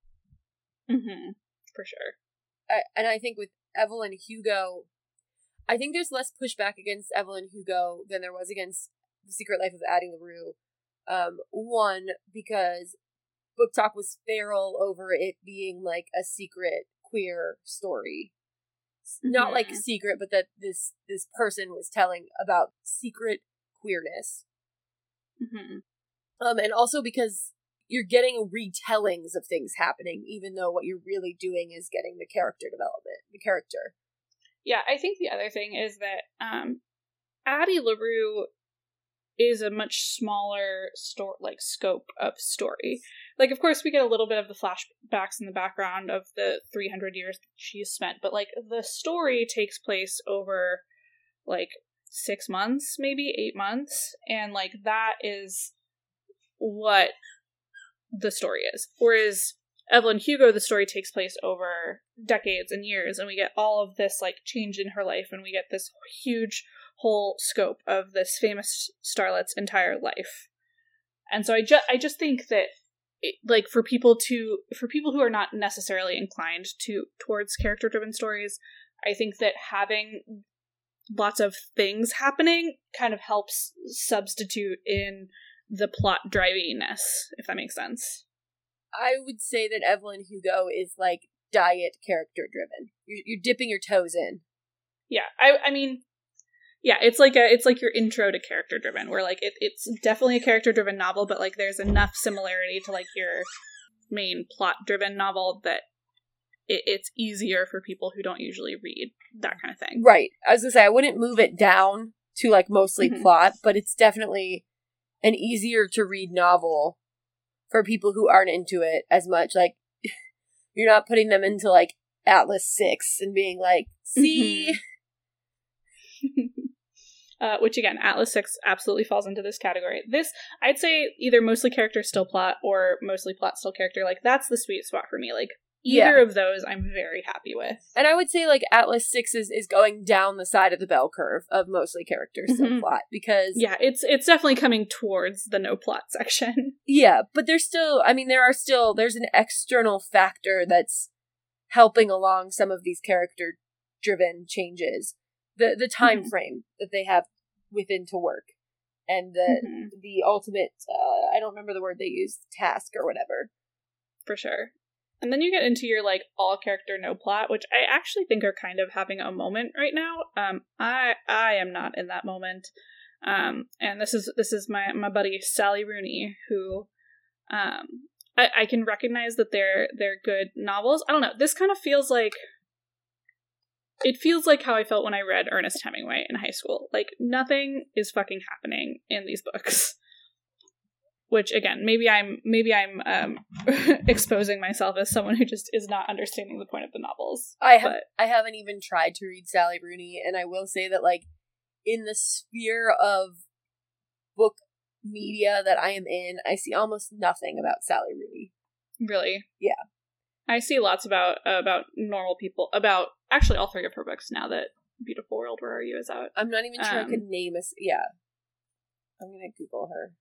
Mm-hmm. For sure. I, and I think with Evelyn Hugo, I think there's less pushback against Evelyn Hugo than there was against The Secret Life of Addie LaRue. Um, one, because BookTok was feral over it being, like, a secret queer story. Mm-hmm. Not, like, secret, but that this, this person was telling about secret queerness. Mm-hmm. Um, and also because you're getting retellings of things happening, even though what you're really doing is getting the character development, the character. Yeah, I think the other thing is that um, Addie LaRue is a much smaller store, like, scope of story. Like, of course, we get a little bit of the flashbacks in the background of the three hundred years that she's spent, but, like, the story takes place over, like, six months, maybe eight months, and, like, that is what the story is. Whereas Evelyn Hugo, the story takes place over decades and years, and we get all of this, like, change in her life, and we get this huge whole scope of this famous starlet's entire life. And so I just I just think that it, like, for people to for people who are not necessarily inclined to towards character driven stories, I think that having lots of things happening kind of helps substitute in the plot driviness, if that makes sense. I would say that Evelyn Hugo is like diet character driven. You're, you're dipping your toes in. Yeah, I, I mean, yeah, it's like a, it's like your intro to character driven, where like it, it's definitely a character driven novel, but like there's enough similarity to like your main plot driven novel that it, it's easier for people who don't usually read that kind of thing. Right. I was gonna say I wouldn't move it down to like mostly mm-hmm. plot, but it's definitely an easier to read novel for people who aren't into it as much. Like, you're not putting them into like Atlas Six and being like, see. Mm-hmm. uh, which again, Atlas Six absolutely falls into this category. This, I'd say either mostly character still plot or mostly plot still character. Like, that's the sweet spot for me. Like, either yeah. of those I'm very happy with. And I would say like Atlas Six is, is going down the side of the bell curve of mostly character still mm-hmm. plot, because yeah, it's it's definitely coming towards the no plot section. Yeah, but there's still, I mean, there are still, there's an external factor that's helping along some of these character driven changes. The the time mm-hmm. frame that they have within to work, and the mm-hmm. the ultimate uh, I don't remember the word they used, task or whatever. For sure. And then you get into your, like, all-character, no-plot, which I actually think are kind of having a moment right now. Um, I I am not in that moment. Um, and this is this is my, my buddy, Sally Rooney, who um, I, I can recognize that they're they're good novels. I don't know. This kind of feels like... It feels like how I felt when I read Ernest Hemingway in high school. Like, nothing is fucking happening in these books. Which, again, maybe I'm maybe I'm um, exposing myself as someone who just is not understanding the point of the novels. I have I haven't even tried to read Sally Rooney, and I will say that, like, in the sphere of book media that I am in, I see almost nothing about Sally Rooney. Really? Yeah, I see lots about uh, about normal people. About actually all three of her books now that Beautiful World, Where Are You? Is out. I'm not even sure um, I could name a. Yeah, I'm gonna Google her.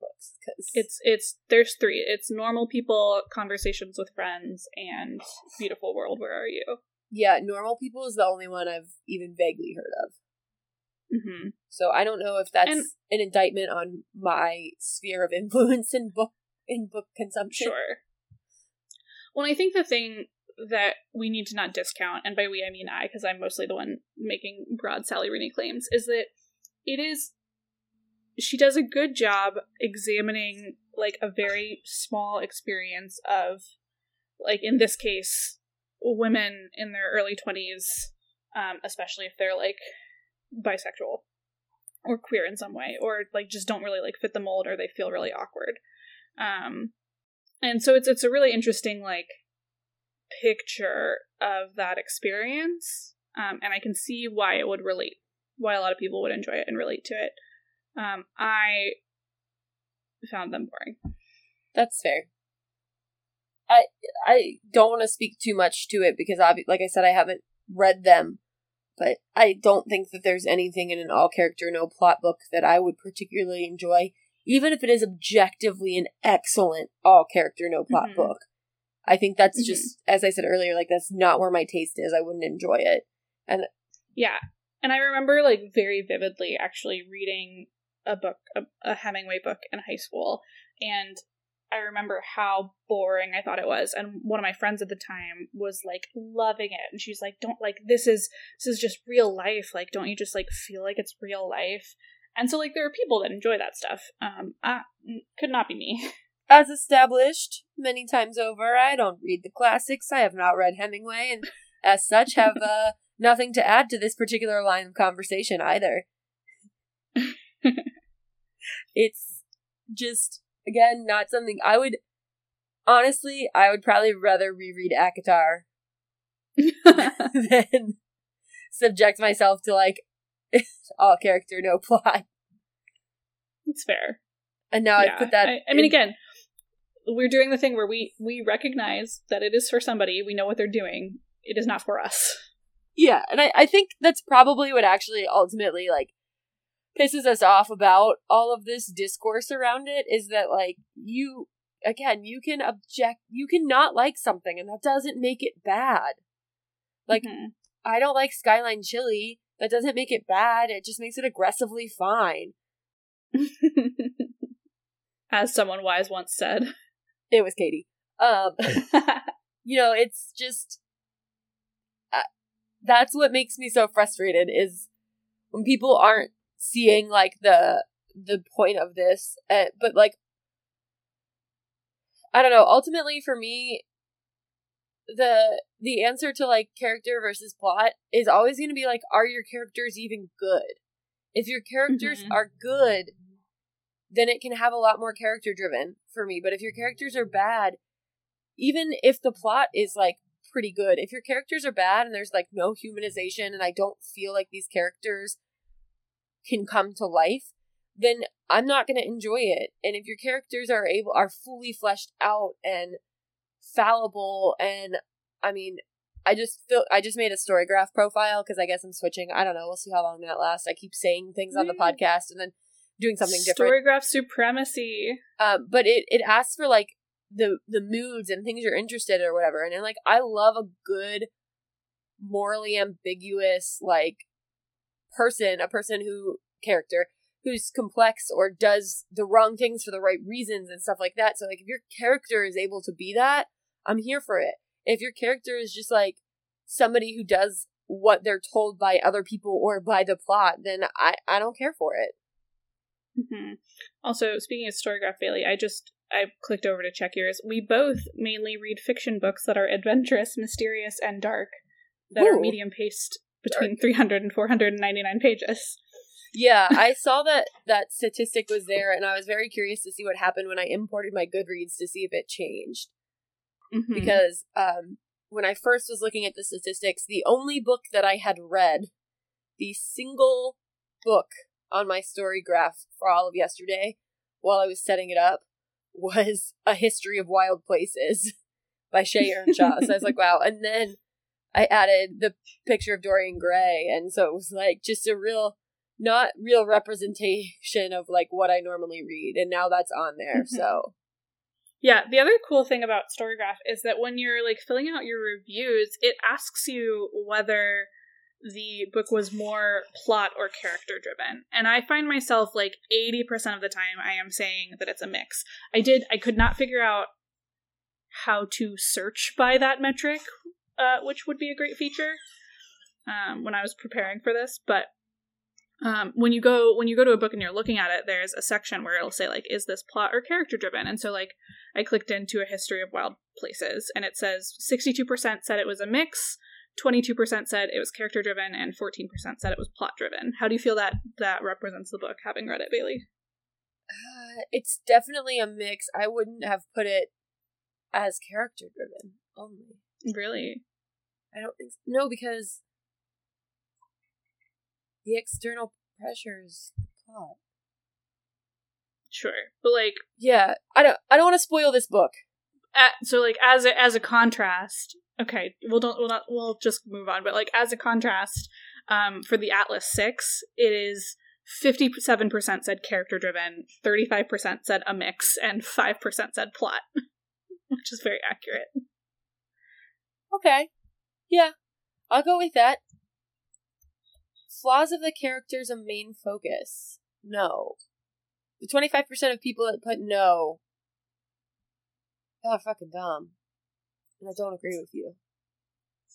Books, cause it's it's there's three. It's Normal People, Conversations with Friends, and Beautiful World, Where Are You? Yeah, Normal People is the only one I've even vaguely heard of. Mm-hmm. So I don't know if that's and, an indictment on my sphere of influence in book in book consumption. Sure. Well, I think the thing that we need to not discount, and by we I mean I, because I'm mostly the one making broad Sally Rooney claims, is that it is. She does a good job examining, like, a very small experience of, like, in this case, women in their early twenties, um, especially if they're, like, bisexual or queer in some way, or, like, just don't really, like, fit the mold, or they feel really awkward. Um, and so it's it's a really interesting, like, picture of that experience, um, and I can see why it would relate, why a lot of people would enjoy it and relate to it. Um, I found them boring. That's fair. I I don't want to speak too much to it because, obvi- like I said, I haven't read them, but I don't think that there's anything in an all-character, no-plot book that I would particularly enjoy, even if it is objectively an excellent all-character, no-plot mm-hmm. book. I think that's mm-hmm. just, as I said earlier, like, that's not where my taste is. I wouldn't enjoy it. And yeah, and I remember, like, very vividly actually reading a book, a, a Hemingway book in high school, and I remember how boring I thought it was, and one of my friends at the time was, like, loving it, and she's like, don't, like, this is, this is just real life, like, don't you just, like, feel like it's real life? And so, like, there are people that enjoy that stuff. Um, I, could not be me. As established many times over, I don't read the classics, I have not read Hemingway, and as such have, uh, nothing to add to this particular line of conversation either. It's just, again, not something I would, honestly, I would probably rather reread ACOTAR than subject myself to, like, all character, no plot. It's fair. And now yeah, I put that... I, I mean, in- again, we're doing the thing where we, we recognize that it is for somebody, we know what they're doing, it is not for us. Yeah, and I, I think that's probably what actually ultimately, like, pisses us off about all of this discourse around it, is that, like, you, again, you can object, you can not like something, and that doesn't make it bad. Like, mm-hmm. I don't like skyline chili. That doesn't make it bad. It just makes it aggressively fine. As someone wise once said. It was Katie. Um, you know, it's just... Uh, that's what makes me so frustrated, is when people aren't seeing, like, the the point of this. Uh, but, like, I don't know. Ultimately, for me, the the answer to, like, character versus plot is always going to be, like, are your characters even good? If your characters mm-hmm. are good, then it can have a lot more character driven for me. But if your characters are bad, even if the plot is, like, pretty good, if your characters are bad and there's, like, no humanization and I don't feel like these characters can come to life, then I'm not going to enjoy it. And if your characters are able are fully fleshed out and fallible, and I mean, I just feel I just made a StoryGraph profile because I guess I'm switching. I don't know. We'll see how long that lasts. I keep saying things on the podcast and then doing something different. StoryGraph supremacy. Uh, but it, it asks for, like, the the moods and things you're interested in or whatever. And then, like, I love a good, morally ambiguous, like, person, a person who character who's complex or does the wrong things for the right reasons and stuff like that. So, like, if your character is able to be that, I'm here for it. If your character is just, like, somebody who does what they're told by other people or by the plot, then I, I don't care for it. Mm-hmm. Also, speaking of StoryGraph Bailey, I just, I clicked over to check yours. We both mainly read fiction books that are adventurous, mysterious, and dark, that Ooh. Are medium-paced between dark. three hundred and four hundred ninety-nine pages. Yeah, I saw that that statistic was there, and I was very curious to see what happened when I imported my Goodreads to see if it changed. Mm-hmm. Because um, when I first was looking at the statistics, the only book that I had read, the single book on my StoryGraph for all of yesterday while I was setting it up, was A History of Wild Places by Shay Earnshaw. So I was like, wow. And then I added the picture of Dorian Gray, and so it was like just a real, not real representation of, like, what I normally read, and now that's on there, mm-hmm. so... Yeah, the other cool thing about StoryGraph is that when you're, like, filling out your reviews, it asks you whether the book was more plot or character-driven. And I find myself, like, eighty percent of the time I am saying that it's a mix. I did, I could not figure out how to search by that metric, uh, which would be a great feature um, when I was preparing for this, but Um, when you go when you go to a book and you're looking at it, there's a section where it'll say, like, is this plot or character driven? And so, like, I clicked into A History of Wild Places, and it says sixty-two percent said it was a mix, twenty-two percent said it was character driven, and fourteen percent said it was plot driven. How do you feel that that represents the book, having read it, Bailey? Uh, it's definitely a mix. I wouldn't have put it as character driven only. Really? I don't think so. No, because the external pressures, the plot. Sure, but, like, yeah, I don't, I don't want to spoil this book. Uh, so, like, as a, as a contrast, okay, we'll don't, we'll not, we'll just move on. But, like, as a contrast, um, for the Atlas Six, it is fifty-seven percent said character driven, thirty-five percent said a mix, and five percent said plot, which is very accurate. Okay, yeah, I'll go with that. Flaws of the characters a main focus. No. The twenty-five percent of people that put no, y'all are fucking dumb. And I don't agree with you.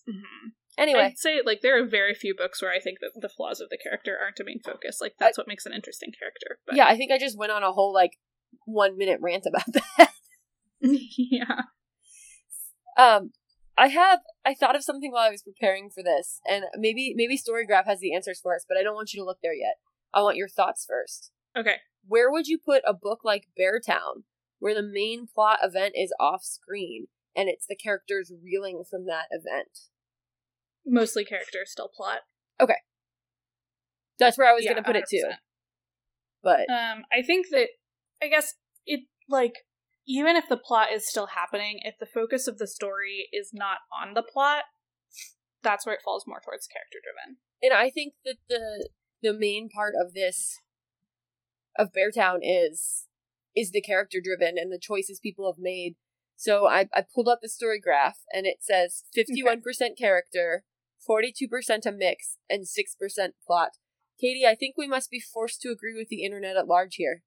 Mm-hmm. Anyway. I'd say, like, there are very few books where I think that the flaws of the character aren't a main focus. Like, that's I, what makes an interesting character. But. Yeah, I think I just went on a whole, like, one-minute rant about that. Yeah. Um... I have, I thought of something while I was preparing for this, and maybe maybe StoryGraph has the answers for us, but I don't want you to look there yet. I want your thoughts first. Okay. Where would you put a book like Beartown, where the main plot event is off-screen, and it's the characters reeling from that event? Mostly character, still plot. Okay. That's where I was yeah, going to put one hundred percent. It, too. But... Um, I think that, I guess, it, like... Even if the plot is still happening, if the focus of the story is not on the plot, that's where it falls more towards character-driven. And I think that the the main part of this, of Beartown, is is the character-driven and the choices people have made. So I, I pulled up the StoryGraph, and it says fifty-one percent okay. character, forty-two percent a mix, and six percent plot. Katie, I think we must be forced to agree with the internet at large here.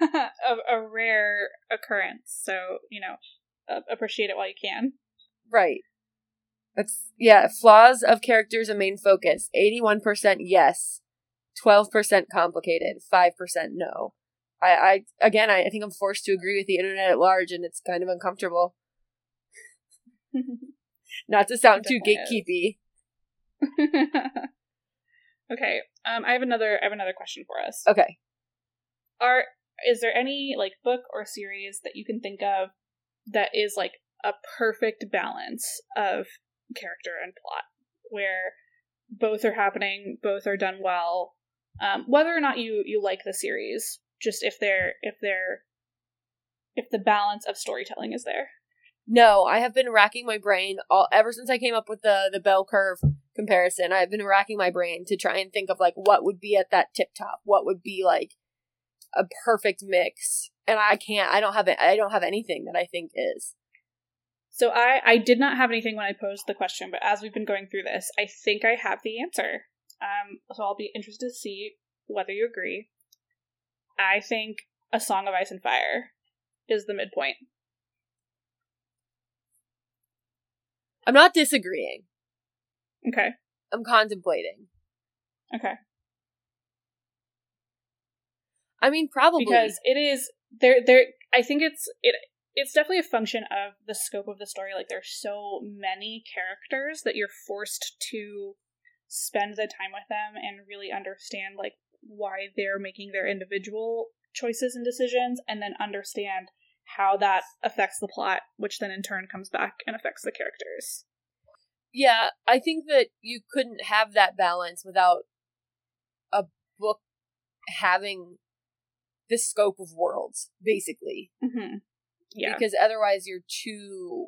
a, a rare occurrence, so, you know, uh, appreciate it while you can. Right. That's, yeah, flaws of characters a main focus. eighty-one percent yes, twelve percent complicated, five percent no. I, I again, I, I think I'm forced to agree with the internet at large, and it's kind of uncomfortable. Not to sound too gatekeepy. Okay, um, I have another. I have another question for us. Okay, are is there any like book or series that you can think of that is like a perfect balance of character and plot, where both are happening, both are done well, um, whether or not you you like the series, just if they're if they're if the balance of storytelling is there. No, I have been racking my brain all ever since I came up with the, the bell curve comparison. I've been racking my brain to try and think of like what would be at that tip top, what would be like a perfect mix, and I can't. I don't have it. I don't have anything that I think is. So I I did not have anything when I posed the question, but as we've been going through this, I think I have the answer. Um, so I'll be interested to see whether you agree. I think A Song of Ice and Fire is the midpoint. I'm not disagreeing. Okay. I'm contemplating. Okay. I mean, probably. Because it is, there, there, I think it's, it, it's definitely a function of the scope of the story. Like, there's so many characters that you're forced to spend the time with them and really understand, like, why they're making their individual choices and decisions, and then understand how that affects the plot, which then in turn comes back and affects the characters. Yeah, I think that you couldn't have that balance without a book having the scope of worlds, basically. Mm-hmm. Yeah. Because otherwise you're too...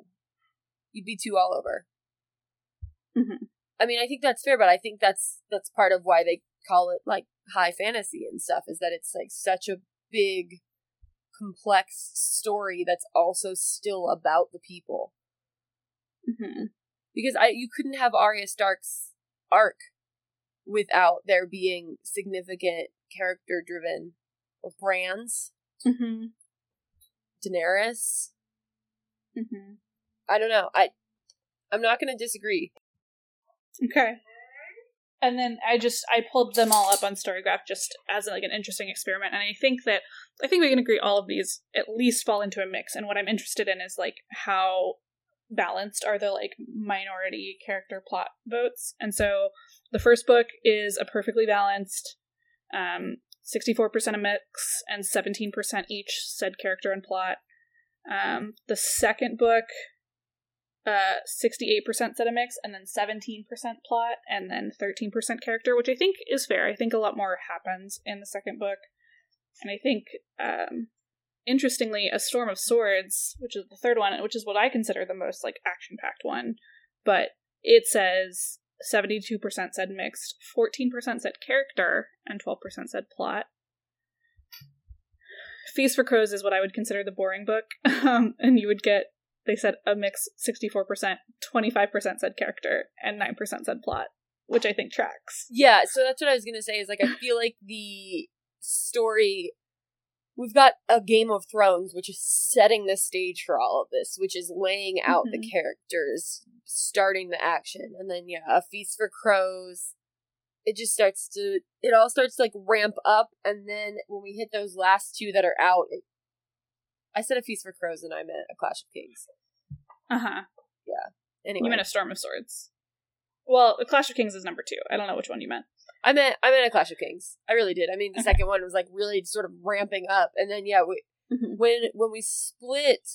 You'd be too all over. Mm-hmm. I mean, I think that's fair, but I think that's that's part of why they call it, like, high fantasy and stuff, is that it's, like, such a big... complex story that's also still about the people. Mm-hmm. Because I you couldn't have Arya Stark's arc without there being significant character-driven brands. Mm-hmm. Daenerys. Mm-hmm. I don't know. I, I'm not going to disagree. Okay. And then I just, I pulled them all up on StoryGraph just as like an interesting experiment. And I think that, I think we can agree all of these at least fall into a mix. And what I'm interested in is like how balanced are the like minority character plot votes. And so the first book is a perfectly balanced um, sixty-four percent a mix and seventeen percent each said character and plot. Um, the second book... Uh, sixty-eight percent said a mix, and then seventeen percent plot, and then thirteen percent character, which I think is fair. I think a lot more happens in the second book. And I think, um, interestingly, A Storm of Swords, which is the third one, which is what I consider the most, like, action-packed one, but it says seventy-two percent said mixed, fourteen percent said character, and twelve percent said plot. Feast for Crows is what I would consider the boring book, um, and you would get They said a mix sixty-four percent, twenty-five percent said character, and nine percent said plot, which I think tracks. Yeah, so that's what I was going to say, is like, I feel like the story, we've got A Game of Thrones, which is setting the stage for all of this, which is laying out mm-hmm. the characters, starting the action, and then, yeah, A Feast for Crows, it just starts to, it all starts to, like, ramp up, and then when we hit those last two that are out, it I said A Feast for Crows and I meant A Clash of Kings. Uh-huh. Yeah. Anyway. You meant A Storm of Swords. Well, A Clash of Kings is number two. I don't know which one you meant. I meant I meant A Clash of Kings. I really did. I mean, the okay. second one was, like, really sort of ramping up. And then, yeah, we, mm-hmm. when when we split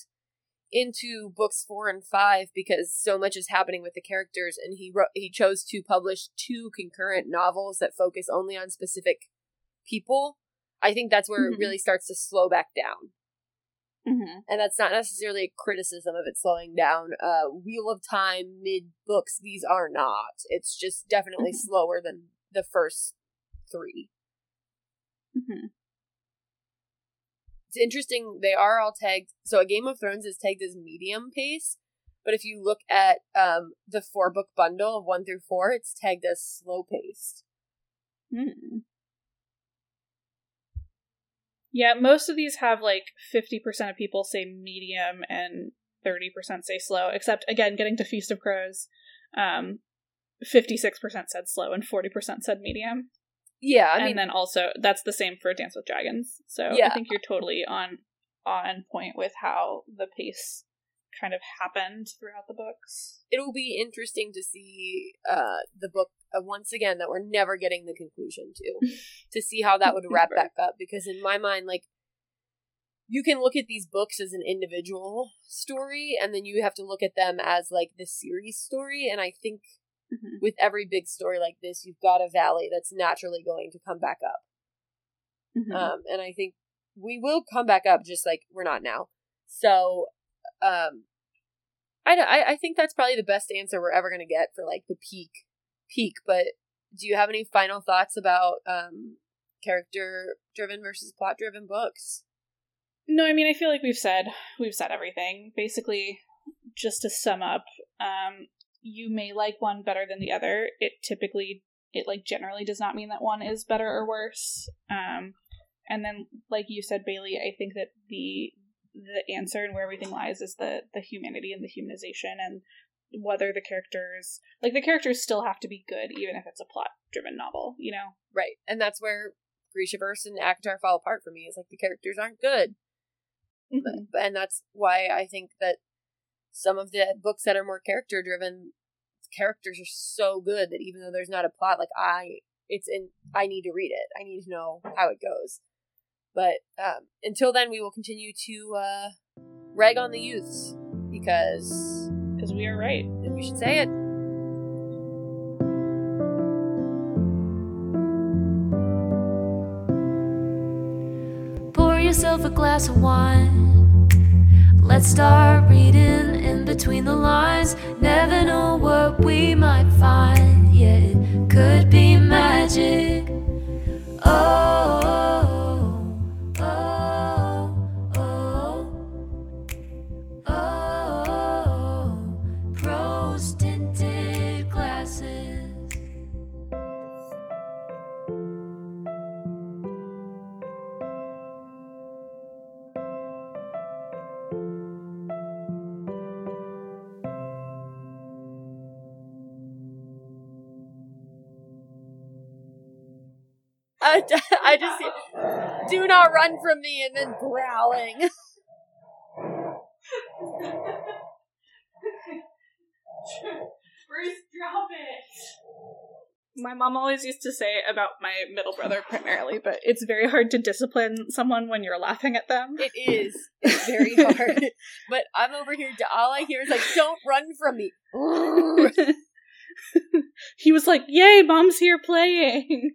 into books four and five, because so much is happening with the characters, and he wrote, he chose to publish two concurrent novels that focus only on specific people, I think that's where mm-hmm. it really starts to slow back down. Mm-hmm. And that's not necessarily a criticism of it slowing down. Uh, Wheel of Time, mid-books, these are not. It's just definitely mm-hmm. slower than the first three. Mm-hmm. It's interesting, they are all tagged. So A Game of Thrones is tagged as medium pace, But if you look at um, the four-book bundle of one through four, it's tagged as slow-paced. Hmm. Yeah, most of these have, like, fifty percent of people say medium and thirty percent say slow, except, again, getting to Feast of Crows, um, fifty-six percent said slow and forty percent said medium. Yeah, I mean... And then also, that's the same for Dance with Dragons, so yeah. I think you're totally on on point with how the pace kind of happened throughout the books. It'll be interesting to see uh, the book, uh, once again, that we're never getting the conclusion to, to see how that would wrap back up, because in my mind, like, you can look at these books as an individual story, and then you have to look at them as, like, the series story, and I think mm-hmm. with every big story like this, you've got a valley that's naturally going to come back up. Mm-hmm. Um, and I think we will come back up, just like we're not now. So... Um, I, I, I think that's probably the best answer we're ever going to get for, like, the peak, peak, but do you have any final thoughts about, um, character-driven versus plot-driven books? No, I mean, I feel like we've said, we've said everything. Basically, just to sum up, um, you may like one better than the other. It typically, it, like, generally does not mean that one is better or worse. Um, and then, like you said, Bailey, I think that the... the answer and where everything lies is the the humanity and the humanization, and whether the characters like the characters still have to be good even if it's a plot driven novel, you know? Right. And that's where Grishaverse and ACOTAR fall apart for me. It's like the characters aren't good. Mm-hmm. But, and that's why I think that some of the books that are more character driven, characters are so good that even though there's not a plot, like I it's in I need to read it. I need to know how it goes. But um, until then, we will continue to uh, rag on the youths, because... Because we are right. And we should say it. Pour yourself a glass of wine. Let's start reading in between the lines. Never know what we might find. Yeah, it could be magic. Oh. I just do not run from me, and then growling. Bruce, drop it. My mom always used to say about my middle brother primarily, but it's very hard to discipline someone when you're laughing at them. It is. It's very hard. But I'm over here, all I hear is like, don't run from me. He was like, yay, mom's here playing.